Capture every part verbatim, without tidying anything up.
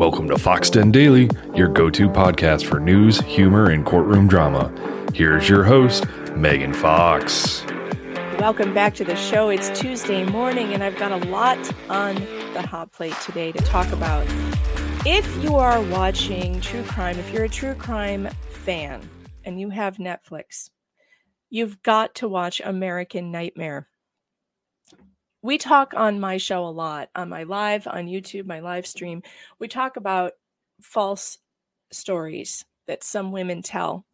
Welcome to Fox Den Daily, your go-to podcast for news, humor, and courtroom drama. Here's your host, Megan Fox. Welcome back to the show. It's Tuesday morning, and I've got a lot on the hot plate today to talk about. If you are watching true crime, if you're a true crime fan and you have Netflix, you've got to watch American Nightmare. We talk on my show a lot, on my live, on YouTube, my live stream. We talk about false stories that some women tell.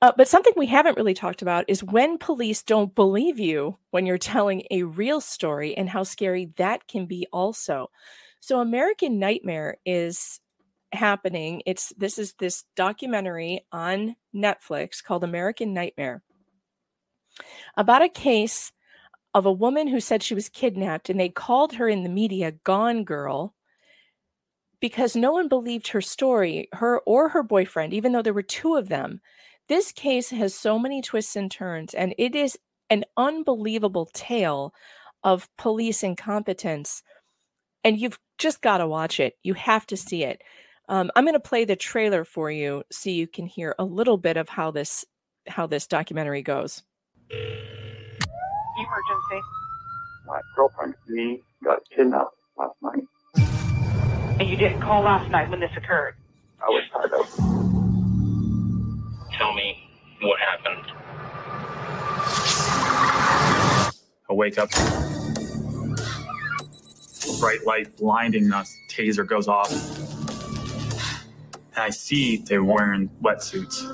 Uh, but something we haven't really talked about is when police don't believe you when you're telling a real story and how scary that can be also. So American Nightmare is happening. It's this is this documentary on Netflix called American Nightmare about a case of a woman who said she was kidnapped, and they called her in the media Gone Girl because no one believed her story, her or her boyfriend, even though there were two of them. This case has so many twists and turns, and it is an unbelievable tale of police incompetence, and you've just got to watch it. You have to see it. Um, I'm going to play the trailer for you so you can hear a little bit of how this how this documentary goes. Emergency. My girlfriend, me, got kidnapped last night. And you didn't call last night when this occurred? I was tied up. Tell me what happened. I wake up. Bright light blinding us. Taser goes off. And I see they're wearing wetsuits.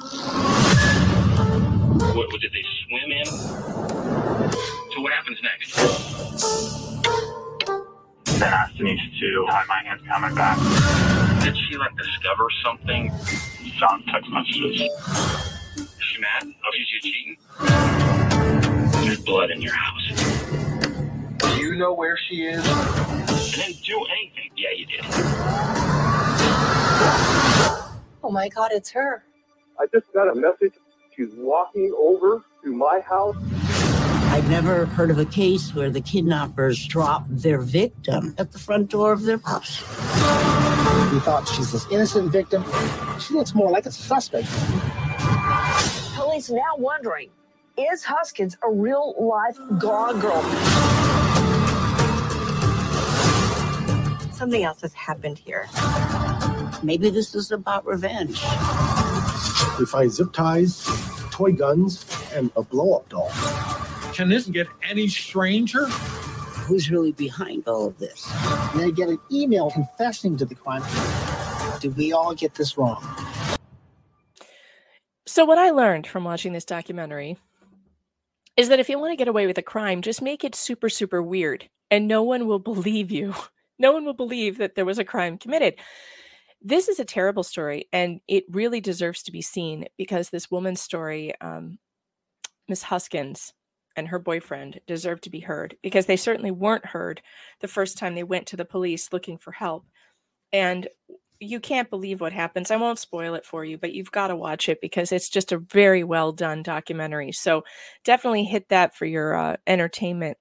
What, what did they swim in? So what happens next? Then I needs to tie my hands behind my back. Did she, like, discover something? Found text messages. Is she mad? Oh, she's cheating? There's blood in your house. Do you know where she is? I didn't do anything. Yeah, you did. Oh, my God, it's her. I just got a message. She's walking over to my house. I've never heard of a case where the kidnappers drop their victim at the front door of their house. We thought she's this innocent victim. She looks more like a suspect. Police now wondering, is Huskins a real life Gone Girl? Something else has happened here. Maybe this is about revenge. We find zip ties, toy guns, and a blow-up doll. Can this get any stranger? Who's really behind all of this? And they get an email confessing to the crime. Did we all get this wrong? So what I learned from watching this documentary is that if you want to get away with a crime, just make it super, super weird, and no one will believe you. No one will believe that there was a crime committed. This is a terrible story, and it really deserves to be seen because this woman's story, um, Miss Huskins, and her boyfriend deserve to be heard because they certainly weren't heard the first time they went to the police looking for help. And you can't believe what happens. I won't spoil it for you, but you've got to watch it because it's just a very well done documentary. So definitely hit that for your uh, entertainment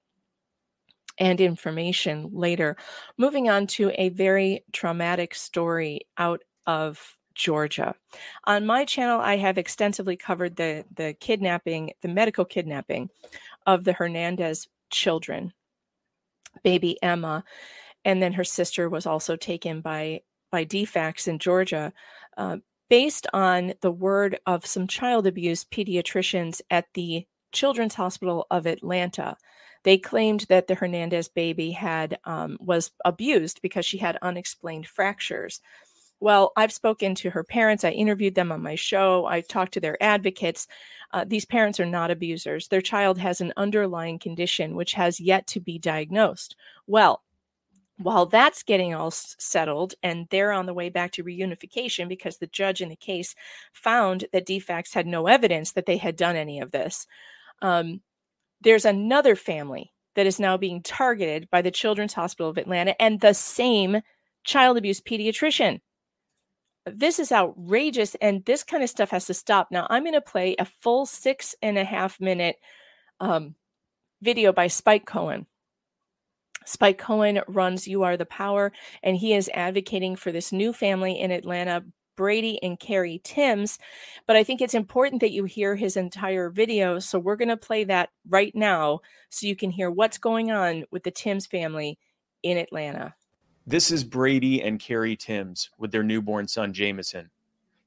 and information later. Moving on to a very traumatic story out of Georgia. On my channel, I have extensively covered the, the kidnapping, the medical kidnapping of the Hernandez children, baby Emma. And then her sister was also taken by, by D FACS in Georgia, uh, based on the word of some child abuse pediatricians at the Children's Hospital of Atlanta. They claimed that the Hernandez baby had um, was abused because she had unexplained fractures. Well, I've spoken to her parents. I interviewed them on my show. I talked to their advocates. Uh, these parents are not abusers. Their child has an underlying condition which has yet to be diagnosed. Well, while that's getting all settled and they're on the way back to reunification because the judge in the case found that D FACS had no evidence that they had done any of this, um, there's another family that is now being targeted by the Children's Hospital of Atlanta and the same child abuse pediatrician. This is outrageous, and this kind of stuff has to stop. Now, I'm going to play a full six and a half minute um, video by Spike Cohen Spike Cohen runs You Are the Power, and he is advocating for this new family in Atlanta, Brady and Carrie Timms. But I think it's important that you hear his entire video. So we're going to play that right now so you can hear what's going on with the Timms family in Atlanta. This is Brady and Carrie Timms with their newborn son, Jameson.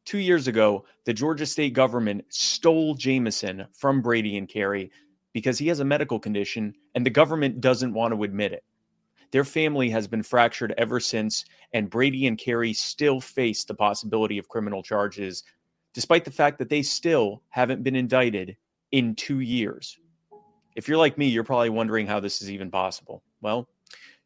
Two years ago, the Georgia state government stole Jameson from Brady and Carrie because he has a medical condition and the government doesn't want to admit it. Their family has been fractured ever since, and Brady and Carrie still face the possibility of criminal charges, despite the fact that they still haven't been indicted in two years. If you're like me, you're probably wondering how this is even possible. Well,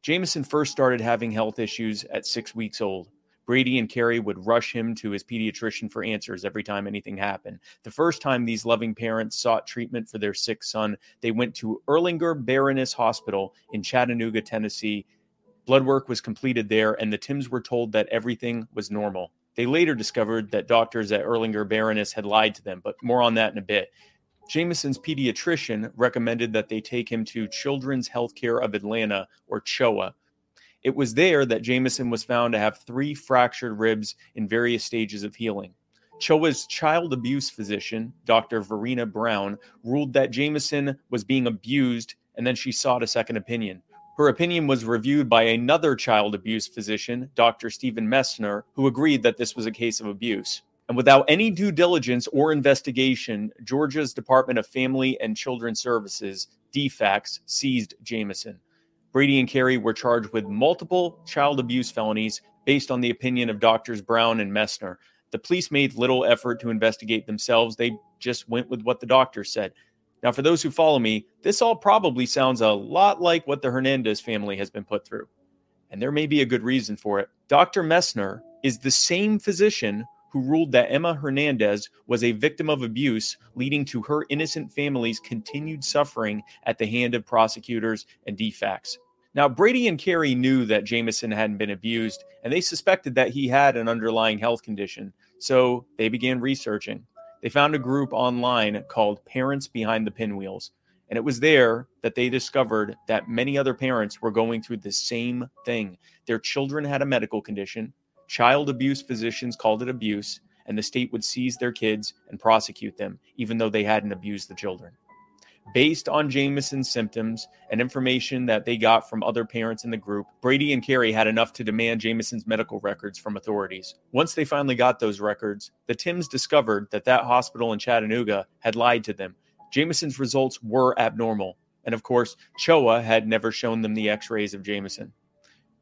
Jameson first started having health issues at six weeks old. Brady and Carrie would rush him to his pediatrician for answers every time anything happened. The first time these loving parents sought treatment for their sick son, they went to Erlinger Baroness Hospital in Chattanooga, Tennessee. Blood work was completed there, and the Timms were told that everything was normal. They later discovered that doctors at Erlinger Baroness had lied to them, but more on that in a bit. Jameson's pediatrician recommended that they take him to Children's Healthcare of Atlanta, or CHOA. It was there that Jameson was found to have three fractured ribs in various stages of healing. CHOA's child abuse physician, Doctor Verena Brown, ruled that Jameson was being abused, and then she sought a second opinion. Her opinion was reviewed by another child abuse physician, Doctor Stephen Messner, who agreed that this was a case of abuse. And without any due diligence or investigation, Georgia's Department of Family and Children's Services, D FACS, seized Jameson. Brady and Carrie were charged with multiple child abuse felonies based on the opinion of doctors Brown and Messner. The police made little effort to investigate themselves. They just went with what the doctor said. Now, for those who follow me, this all probably sounds a lot like what the Hernandez family has been put through. And there may be a good reason for it. Doctor Messner is the same physician who ruled that Emma Hernandez was a victim of abuse, leading to her innocent family's continued suffering at the hand of prosecutors and D FACS. Now, Brady and Carrie knew that Jameson hadn't been abused, and they suspected that he had an underlying health condition, so they began researching. They found a group online called Parents Behind the Pinwheels, and it was there that they discovered that many other parents were going through the same thing. Their children had a medical condition, child abuse physicians called it abuse, and the state would seize their kids and prosecute them, even though they hadn't abused the children. Based on Jameson's symptoms and information that they got from other parents in the group, Brady and Carrie had enough to demand Jameson's medical records from authorities. Once they finally got those records, the Timms discovered that that hospital in Chattanooga had lied to them. Jameson's results were abnormal, and of course, CHOA had never shown them the x-rays of Jameson.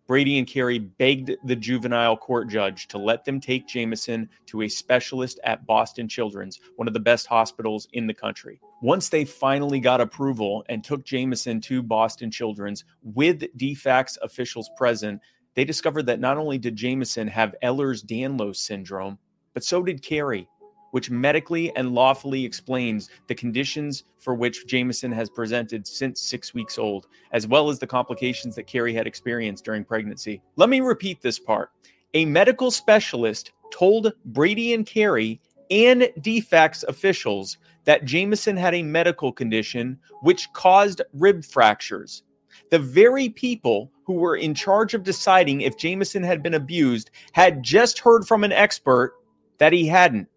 Brady and Carrie begged the juvenile court judge to let them take Jameson to a specialist at Boston Children's, one of the best hospitals in the country. Once they finally got approval and took Jameson to Boston Children's with D FACS officials present, they discovered that not only did Jameson have Ehlers-Danlos syndrome, but so did Carrie, which medically and lawfully explains the conditions for which Jameson has presented since six weeks old, as well as the complications that Carrie had experienced during pregnancy. Let me repeat this part. A medical specialist told Brady and Carrie and D FACS officials that Jameson had a medical condition which caused rib fractures. The very people who were in charge of deciding if Jameson had been abused had just heard from an expert that he hadn't.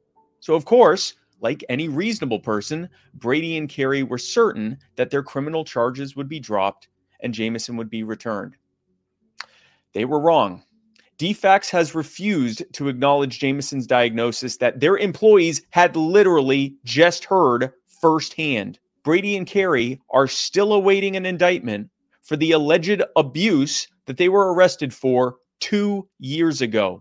So, of course, like any reasonable person, Brady and Carrie were certain that their criminal charges would be dropped and Jameson would be returned. They were wrong. D FACS has refused to acknowledge Jameson's diagnosis that their employees had literally just heard firsthand. Brady and Carrie are still awaiting an indictment for the alleged abuse that they were arrested for two years ago.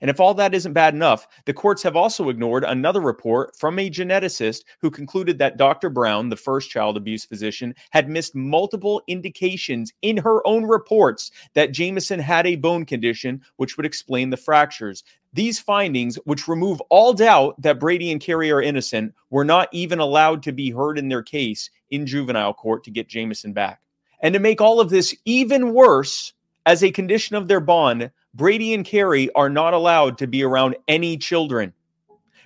And if all that isn't bad enough, the courts have also ignored another report from a geneticist who concluded that Doctor Brown, the first child abuse physician, had missed multiple indications in her own reports that Jameson had a bone condition, which would explain the fractures. These findings, which remove all doubt that Brady and Carrie are innocent, were not even allowed to be heard in their case in juvenile court to get Jameson back. And to make all of this even worse, as a condition of their bond, Brady and Carrie are not allowed to be around any children.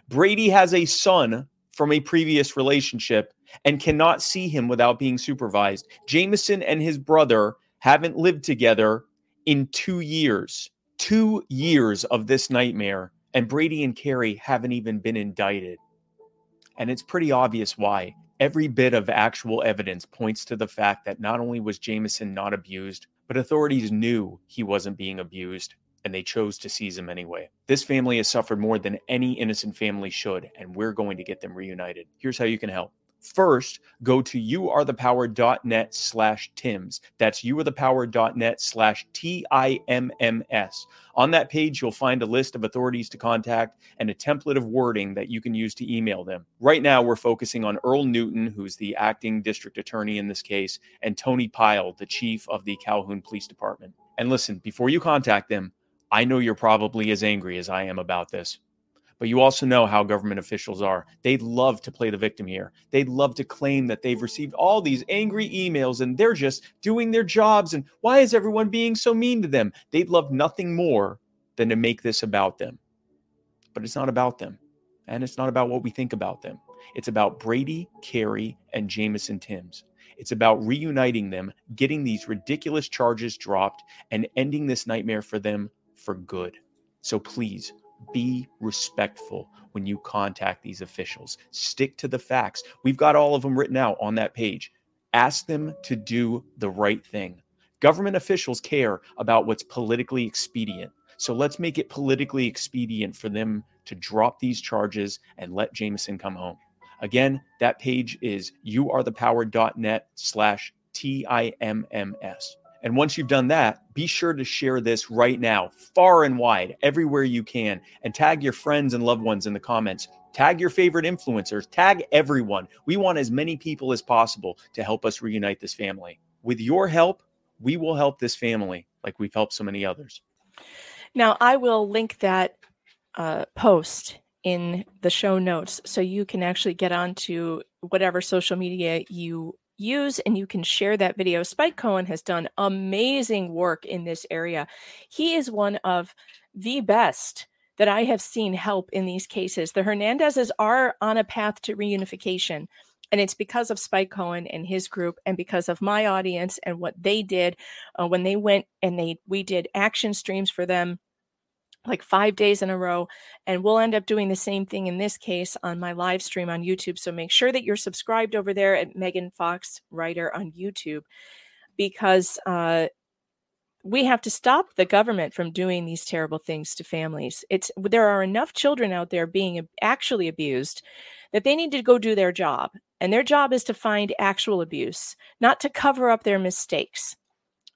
Brady has a son from a previous relationship and cannot see him without being supervised. Jameson and his brother haven't lived together in two years, two years of this nightmare. And Brady and Carrie haven't even been indicted. And it's pretty obvious why. Every bit of actual evidence points to the fact that not only was Jameson not abused, but authorities knew he wasn't being abused, and they chose to seize him anyway. This family has suffered more than any innocent family should, and we're going to get them reunited. Here's how you can help. First, go to youarethepower.net slash Timms. That's youarethepower.net slash T I M M S. On that page, you'll find a list of authorities to contact and a template of wording that you can use to email them. Right now, we're focusing on Earl Newton, who's the acting district attorney in this case, and Tony Pyle, the chief of the Calhoun Police Department. And listen, before you contact them, I know you're probably as angry as I am about this. But you also know how government officials are. They love to play the victim here. They love to claim that they've received all these angry emails and they're just doing their jobs. And why is everyone being so mean to them? They'd love nothing more than to make this about them. But it's not about them. And it's not about what we think about them. It's about Brady, Carrie, and Jameson Timms. It's about reuniting them, getting these ridiculous charges dropped, and ending this nightmare for them for good. So please, be respectful when you contact these officials. Stick to the facts. We've got all of them written out on that page. Ask them to do the right thing. Government officials care about what's politically expedient. So let's make it politically expedient for them to drop these charges and let Jameson come home. Again, that page is youarethepower.net slash T-I-M-M-S. And once you've done that, be sure to share this right now, far and wide, everywhere you can, and tag your friends and loved ones in the comments. Tag your favorite influencers. Tag everyone. We want as many people as possible to help us reunite this family. With your help, we will help this family like we've helped so many others. Now, I will link that uh, post in the show notes so you can actually get onto whatever social media you use and you can share that video. Spike Cohen has done amazing work in this area. He is one of the best that I have seen help in these cases. The Hernandezes are on a path to reunification, and it's because of Spike Cohen and his group and because of my audience and what they did uh, when they went and they we did action streams for them like five days in a row. And we'll end up doing the same thing in this case on my live stream on YouTube. So make sure that you're subscribed over there at Megan Fox Writer on YouTube, because uh, we have to stop the government from doing these terrible things to families. It's there are enough children out there being actually abused that they need to go do their job. And their job is to find actual abuse, not to cover up their mistakes.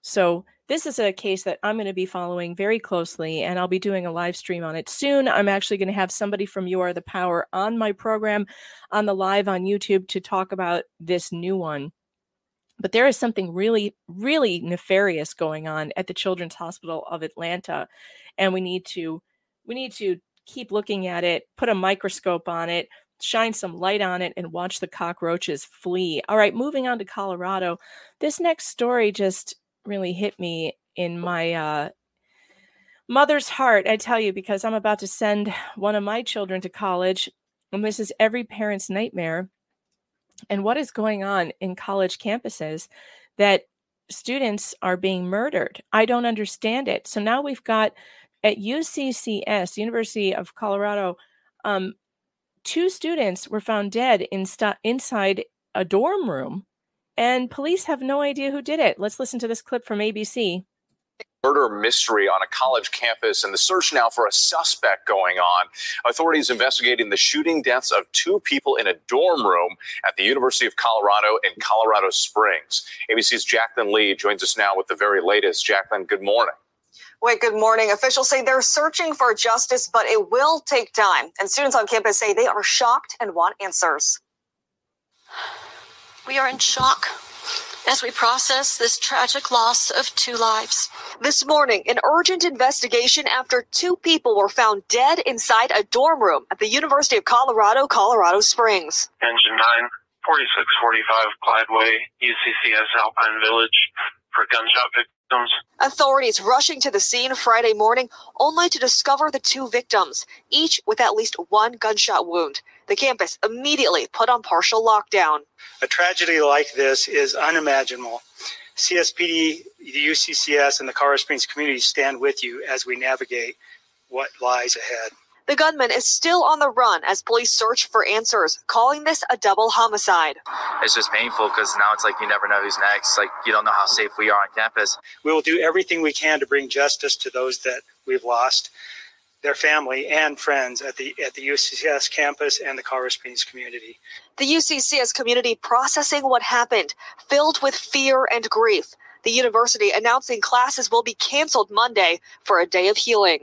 So this is a case that I'm going to be following very closely, and I'll be doing a live stream on it soon. I'm actually going to have somebody from You Are the Power on my program on the live on YouTube to talk about this new one. But there is something really, really nefarious going on at the Children's Hospital of Atlanta, and we need to we need to keep looking at it, put a microscope on it, shine some light on it, and watch the cockroaches flee. All right, moving on to Colorado. This next story just really hit me in my uh, mother's heart, I tell you, because I'm about to send one of my children to college, and this is every parent's nightmare. And what is going on in college campuses that students are being murdered? I don't understand it. So now we've got at U C C S, University of Colorado, um, two students were found dead in st- inside a dorm room. And police have no idea who did it. Let's listen to this clip from A B C. Murder mystery on a college campus and the search now for a suspect going on. Authorities investigating the shooting deaths of two people in a dorm room at the University of Colorado in Colorado Springs. A B C's Jacqueline Lee joins us now with the very latest. Jacqueline, good morning. Wait, good morning. Officials say they're searching for justice, but it will take time. And students on campus say they are shocked and want answers. We are in shock as we process this tragic loss of two lives. This morning, an urgent investigation after two people were found dead inside a dorm room at the University of Colorado, Colorado Springs. Engine nine, forty-six forty-five Clyde Way, U C C S Alpine Village for gunshot victims. Authorities rushing to the scene Friday morning only to discover the two victims, each with at least one gunshot wound. The campus immediately put on partial lockdown. A tragedy like this is unimaginable. C S P D, the U C C S, and the Colorado Springs community stand with you as we navigate what lies ahead. The gunman is still on the run as police search for answers, calling this a double homicide. It's just painful because now it's like you never know who's next. Like, you don't know how safe we are on campus. We will do everything we can to bring justice to those that we've lost, their family and friends at the at the U C C S campus and the Colorado Springs community. The U C C S community processing what happened, filled with fear and grief. The university announcing classes will be canceled Monday for a day of healing.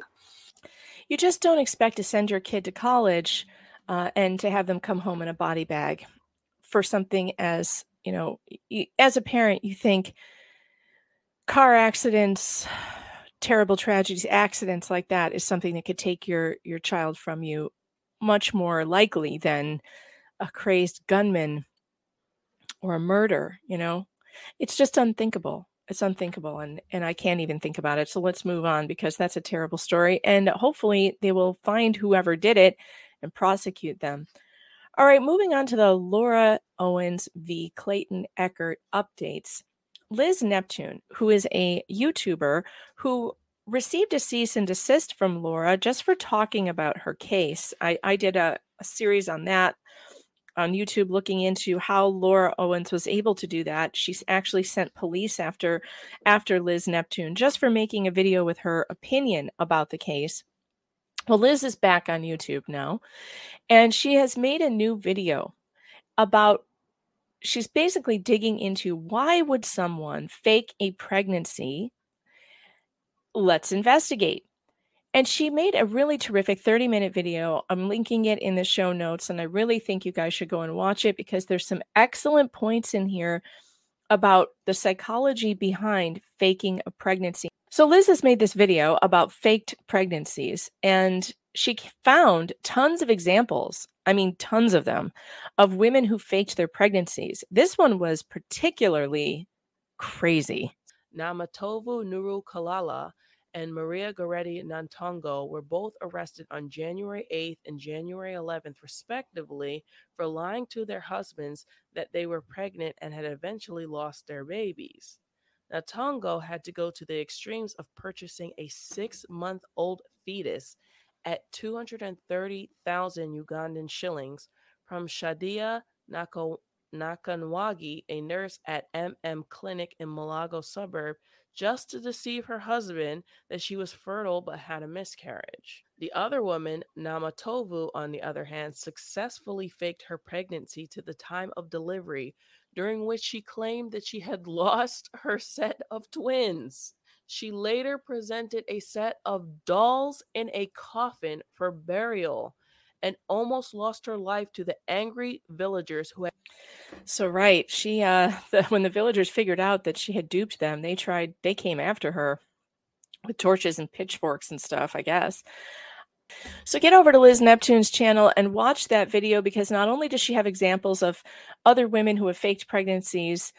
You just don't expect to send your kid to college uh, and to have them come home in a body bag for something as, you know, y- as a parent, you think car accidents, terrible tragedies, accidents like that is something that could take your, your child from you much more likely than a crazed gunman or a murder, you know. It's just unthinkable. It's unthinkable, and, and I can't even think about it. So let's move on because that's a terrible story. And hopefully they will find whoever did it and prosecute them. All right, moving on to the Laura Owens v. Clayton Eckert updates. Liz Neptune, who is a YouTuber who received a cease and desist from Laura just for talking about her case. I, I did a, a series on that on YouTube looking into how Laura Owens was able to do that. She actually sent police after after Liz Neptune just for making a video with her opinion about the case. Well, Liz is back on YouTube now, and she has made a new video about, she's basically digging into why would someone fake a pregnancy? Let's investigate. And she made a really terrific thirty-minute video. I'm linking it in the show notes, and I really think you guys should go and watch it because there's some excellent points in here about the psychology behind faking a pregnancy. So Liz has made this video about faked pregnancies, and she found tons of examples, I mean, tons of them, of women who faked their pregnancies. This one was particularly crazy. Namatovu Nuru Kalala and Maria Goretti Nantongo were both arrested on January eighth and January eleventh, respectively, for lying to their husbands that they were pregnant and had eventually lost their babies. Nantongo had to go to the extremes of purchasing a six-month-old fetus at two hundred thirty thousand Ugandan shillings from Shadia Nako- Nakanwagi, a nurse at M M Clinic in Malago suburb, just to deceive her husband that she was fertile but had a miscarriage. The other woman, Namatovu, on the other hand, successfully faked her pregnancy to the time of delivery, during which she claimed that she had lost her set of twins. She later presented a set of dolls in a coffin for burial and almost lost her life to the angry villagers who had... So, right. She, uh, the, when the villagers figured out that she had duped them, they tried, they came after her with torches and pitchforks and stuff, I guess. So get over to Liz Neptune's channel and watch that video because not only does she have examples of other women who have faked pregnancies,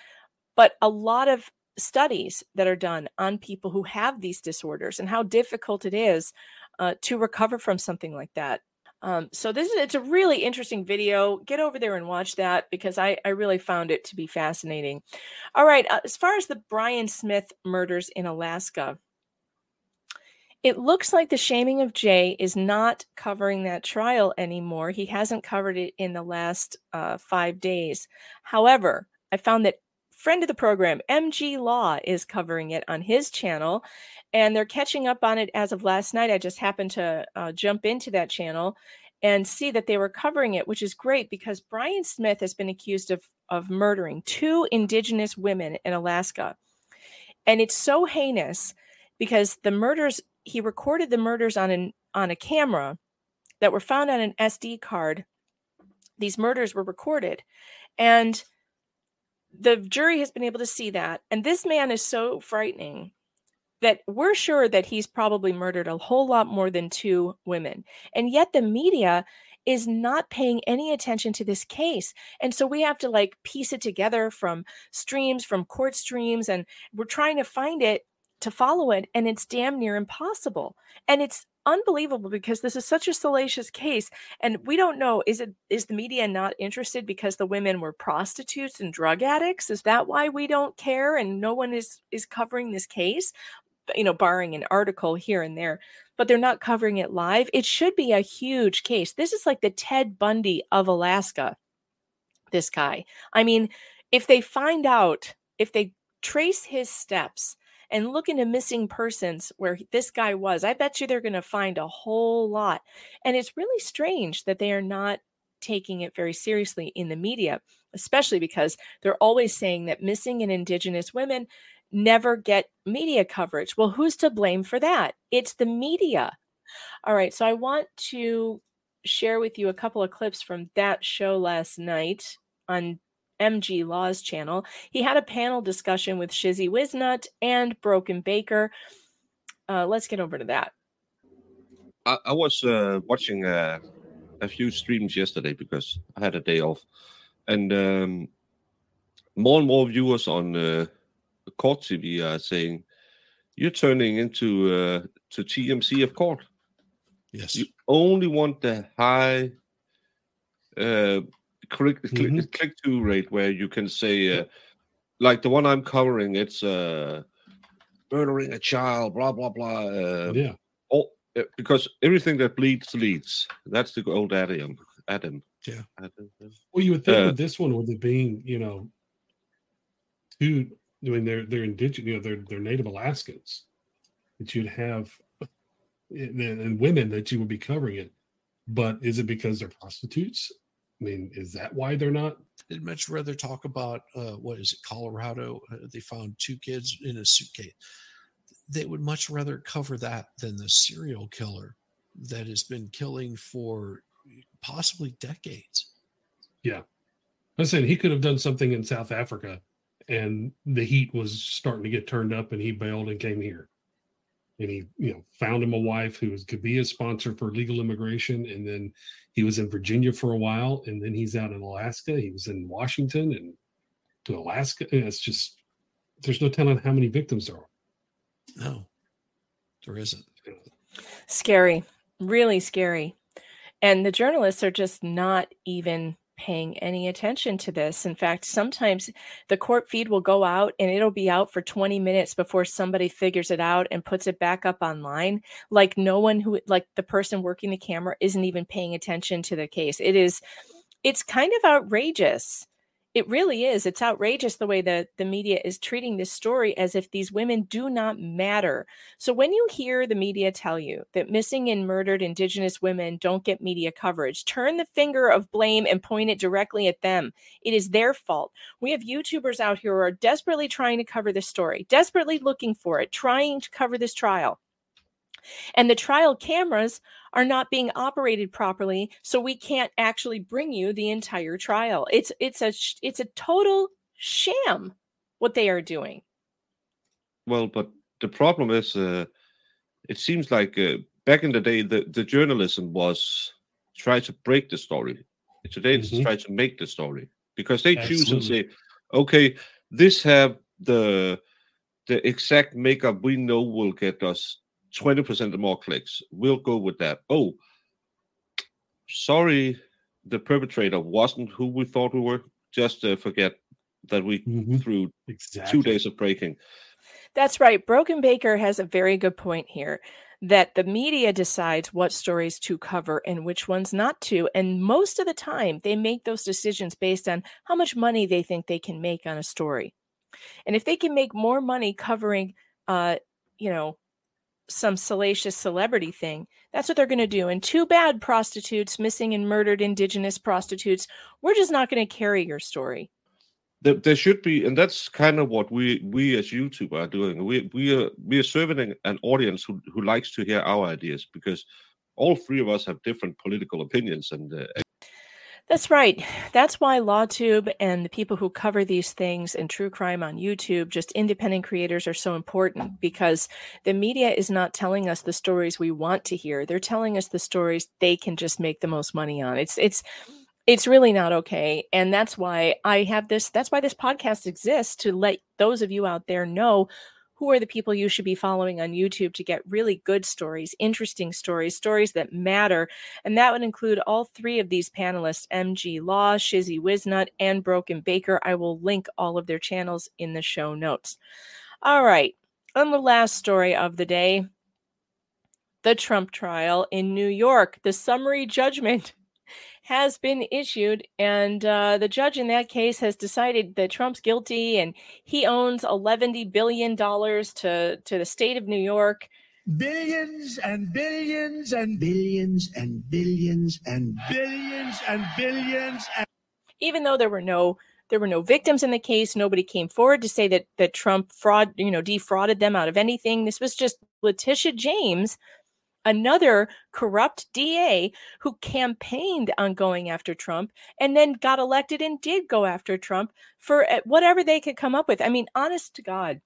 but a lot of studies that are done on people who have these disorders and how difficult it is uh, to recover from something like that. Um, so this is, it's a really interesting video. Get over there and watch that because I, I really found it to be fascinating. All right. Uh, as far as the Brian Smith murders in Alaska, it looks like the shaming of Jay is not covering that trial anymore. He hasn't covered it in the last uh, five days. However, I found that friend of the program, M G Law, is covering it on his channel, and they're catching up on it as of last night. I just happened to uh, jump into that channel and see that they were covering it, which is great because Brian Smith has been accused of, of murdering two indigenous women in Alaska. And it's so heinous because the murders, he recorded the murders on an, on a camera that were found on an S D card. These murders were recorded. And the jury has been able to see that. And this man is so frightening that we're sure that he's probably murdered a whole lot more than two women. And yet the media is not paying any attention to this case. And so we have to like piece it together from streams, from court streams, and we're trying to find it. to follow it, and it's damn near impossible. And it's unbelievable because this is such a salacious case, and we don't know, is it is the media not interested because the women were prostitutes and drug addicts? Is that why we don't care and no one is is covering this case, you know, barring an article here and there? But they're not covering it live. It should be a huge case. This is like the Ted Bundy of Alaska, this guy. I mean, if they find out, if they trace his steps and look into missing persons where this guy was, I bet you they're going to find a whole lot. And it's really strange that they are not taking it very seriously in the media, especially because they're always saying that missing and Indigenous women never get media coverage. Well, who's to blame for that? It's the media. All right. So I want to share with you a couple of clips from that show last night on M G Law's channel. He had a panel discussion with Shizzy Wiznut and Broken Baker. Uh, let's get over to that. I, I was uh, watching uh, a few streams yesterday because I had a day off. And um, more and more viewers on uh, court T V are saying, you're turning into uh, to T M C of court. Yes. You only want the high... Uh, Click, click, mm-hmm. click to rate where you can say, uh, like the one I'm covering, it's uh, murdering a child, blah blah blah. Uh, yeah. All, uh, because everything that bleeds leads. That's the old Adam. Adam. Yeah. Adam. Well, you would think uh, with this one with it being, you know, two. I mean, they're they're indigenous. You know, they're they're Native Alaskans that you'd have, and, and women that you would be covering it. But is it because they're prostitutes? I mean, is that why they're not? They'd much rather talk about, uh, what is it, Colorado? Uh, they found two kids in a suitcase. They would much rather cover that than the serial killer that has been killing for possibly decades. Yeah. I'm saying he could have done something in South Africa, and the heat was starting to get turned up, and he bailed and came here. And he, you know, found him a wife who was, could be a sponsor for legal immigration. And then he was in Virginia for a while. And then he's out in Alaska. He was in Washington and to Alaska. And it's just, there's no telling how many victims there are. No, there isn't. Scary, really scary. And the journalists are just not even paying any attention to this. In fact, sometimes the court feed will go out and it'll be out for twenty minutes before somebody figures it out and puts it back up online. Like no one who, like the person working the camera isn't even paying attention to the case. It is, it's kind of outrageous. It really is. It's outrageous the way that the media is treating this story as if these women do not matter. So when you hear the media tell you that missing and murdered Indigenous women don't get media coverage, turn the finger of blame and point it directly at them. It is their fault. We have YouTubers out here who are desperately trying to cover this story, desperately looking for it, trying to cover this trial. And the trial cameras are not being operated properly, so we can't actually bring you the entire trial. It's it's a it's a total sham what they are doing. Well, but the problem is, uh, it seems like uh, back in the day, the, the journalism was try to break the story. Today, mm-hmm. it's try to make the story because they Absolutely. choose and say, okay, this have the the exact makeup we know will get us twenty percent or more clicks. We'll go with that. Oh, sorry, the perpetrator wasn't who we thought we were. Just uh, forget that we mm-hmm. threw exactly. two days of breaking. That's right. Broken Baker has a very good point here, that the media decides what stories to cover and which ones not to. And most of the time, they make those decisions based on how much money they think they can make on a story. And if they can make more money covering, uh, you know, some salacious celebrity thing, that's what they're going to do. And too bad, prostitutes, missing and murdered Indigenous prostitutes, we're just not going to carry your story. There, there should be, and that's kind of what we we as YouTube are doing. We we are we are serving an audience who, who likes to hear our ideas, because all three of us have different political opinions. And uh, that's right. That's why LawTube and the people who cover these things and true crime on YouTube, just independent creators, are so important, because the media is not telling us the stories we want to hear. They're telling us the stories they can just make the most money on. It's it's it's really not okay. And that's why I have this. That's why this podcast exists, to let those of you out there know who are the people you should be following on YouTube to get really good stories, interesting stories, stories that matter. And that would include all three of these panelists, M G Law, Shizzy Wiznut, and Broken Baker. I will link all of their channels in the show notes. All right. And the last story of the day, the Trump trial in New York. The summary judgment has been issued, and uh, the judge in that case has decided that Trump's guilty, and he owns eleven billion dollars to, to the state of New York. Billions and billions and billions and billions and billions and billions. And- Even though there were no There were no victims in the case. Nobody came forward to say that, that Trump fraud, you know, defrauded them out of anything. This was just Letitia James, another corrupt D A who campaigned on going after Trump and then got elected and did go after Trump for whatever they could come up with. I mean, honest to God,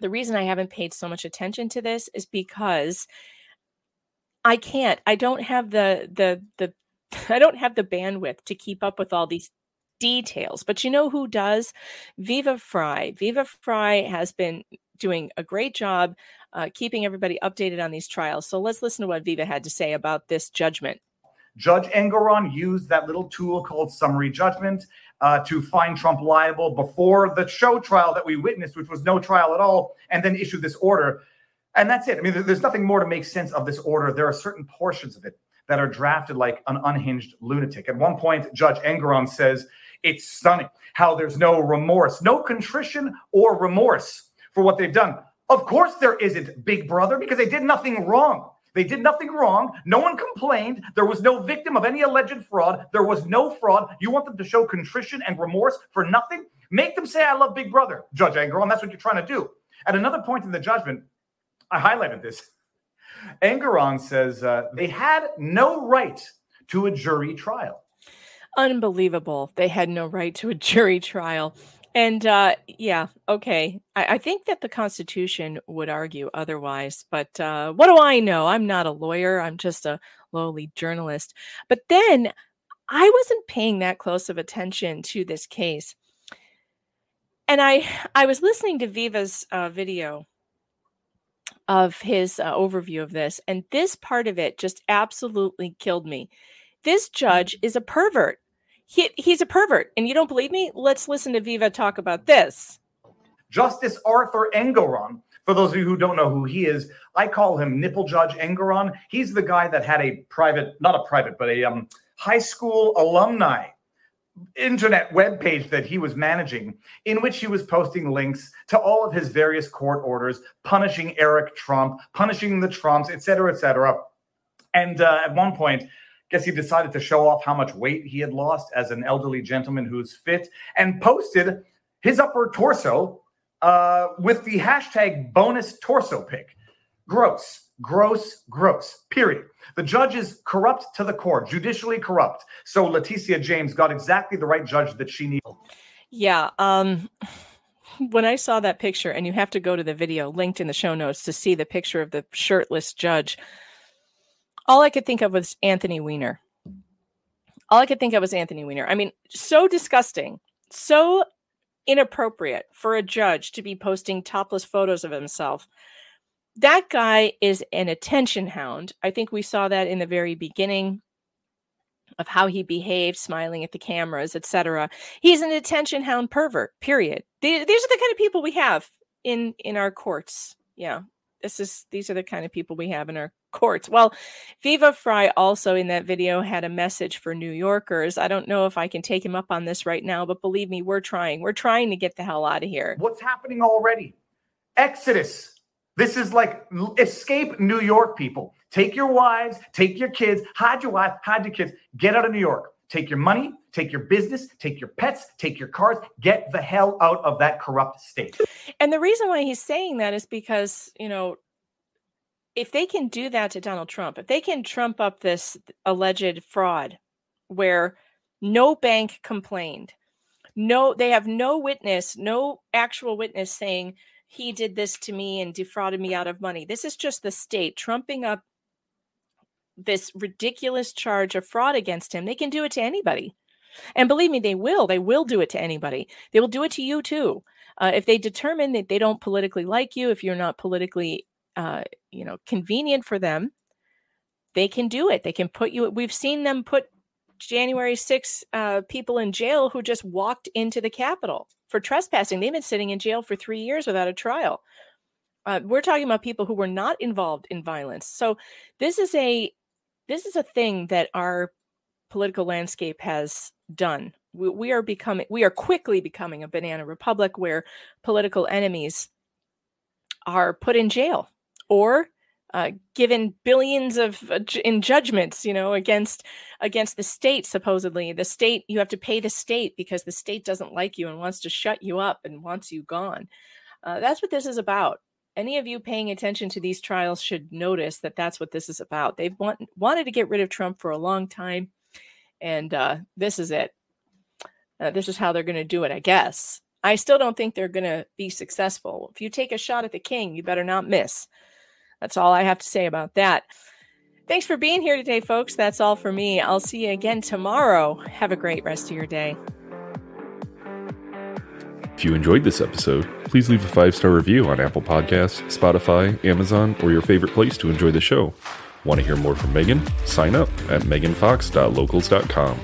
the reason I haven't paid so much attention to this is because I can't. I don't have the the the I don't have the bandwidth to keep up with all these details. But you know who does? Viva Frei. Viva Frei has been doing a great job uh, keeping everybody updated on these trials. So let's listen to what Viva had to say about this judgment. Judge Engoron used that little tool called summary judgment uh, to find Trump liable before the show trial that we witnessed, which was no trial at all, and then issued this order. And that's it. I mean, there's nothing more to make sense of this order. There are certain portions of it that are drafted like an unhinged lunatic. At one point, Judge Engoron says, "It's stunning how there's no remorse, no contrition or remorse for what they've done." Of course there isn't, Big Brother, because they did nothing wrong. They did nothing wrong. No one complained. There was no victim of any alleged fraud. There was no fraud. You want them to show contrition and remorse for nothing? Make them say, "I love Big Brother," Judge Engoron. That's what you're trying to do. At another point in the judgment, I highlighted this. Engoron says uh, they had no right to a jury trial. Unbelievable. They had no right to a jury trial. And uh, yeah, okay. I, I think that the Constitution would argue otherwise, but uh, what do I know? I'm not a lawyer. I'm just a lowly journalist. But then I wasn't paying that close of attention to this case. And I, I was listening to Viva's uh, video of his uh, overview of this. And this part of it just absolutely killed me. This judge is a pervert. He, he's a pervert. And you don't believe me? Let's listen to Viva talk about this. Justice Arthur Engoron, for those of you who don't know who he is, I call him Nipple Judge Engoron. He's the guy that had a private, not a private, but a um, high school alumni internet webpage that he was managing, in which he was posting links to all of his various court orders, punishing Eric Trump, punishing the Trumps, et cetera, et cetera. And uh, at one point, guess he decided to show off how much weight he had lost as an elderly gentleman who's fit, and posted his upper torso uh, with the hashtag bonus torso pic. Gross, gross, gross, period. The judge is corrupt to the core, judicially corrupt. So Letitia James got exactly the right judge that she needed. Yeah. Um, when I saw that picture, and you have to go to the video linked in the show notes to see the picture of the shirtless judge, all I could think of was Anthony Weiner. All I could think of was Anthony Weiner. I mean, so disgusting, so inappropriate for a judge to be posting topless photos of himself. That guy is an attention hound. I think we saw that in the very beginning of how he behaved, smiling at the cameras, et cetera. He's an attention hound pervert, period. These are the kind of people we have in, in our courts. Yeah. This is, these are the kind of people we have in our courts. Well, Viva Frei also in that video had a message for New Yorkers. I don't know if I can take him up on this right now, but believe me, we're trying. We're trying to get the hell out of here. What's happening already? Exodus. This is like escape New York, people. Take your wives, take your kids, hide your wife, hide your kids. Get out of New York. Take your money, take your business, take your pets, take your cars, get the hell out of that corrupt state. And the reason why he's saying that is because, you know, if they can do that to Donald Trump, if they can trump up this alleged fraud where no bank complained, no, they have no witness, no actual witness saying he did this to me and defrauded me out of money. This is just the state trumping up this ridiculous charge of fraud against him. They can do it to anybody. And believe me, they will. They will do it to anybody. They will do it to you too. Uh, if they determine that they don't politically like you, if you're not politically, uh, you know, convenient for them, they can do it. They can put you. We've seen them put January sixth uh, people in jail who just walked into the Capitol for trespassing. They've been sitting in jail for three years without a trial. Uh, we're talking about people who were not involved in violence. So this is a this is a thing that our political landscape has done. We, we are becoming we are quickly becoming a banana republic where political enemies are put in jail or uh, given billions of uh, in judgments, you know, against against the state. Supposedly, the state, you have to pay the state because the state doesn't like you and wants to shut you up and wants you gone. Uh, that's what this is about. Any of you paying attention to these trials should notice that that's what this is about. They've want, wanted to get rid of Trump for a long time, and uh, this is it. Uh, this is how they're going to do it, I guess. I still don't think they're going to be successful. If you take a shot at the king, you better not miss. That's all I have to say about that. Thanks for being here today, folks. That's all for me. I'll see you again tomorrow. Have a great rest of your day. If you enjoyed this episode, please leave a five-star review on Apple Podcasts, Spotify, Amazon, or your favorite place to enjoy the show. Want to hear more from Megan? Sign up at megan fox dot locals dot com.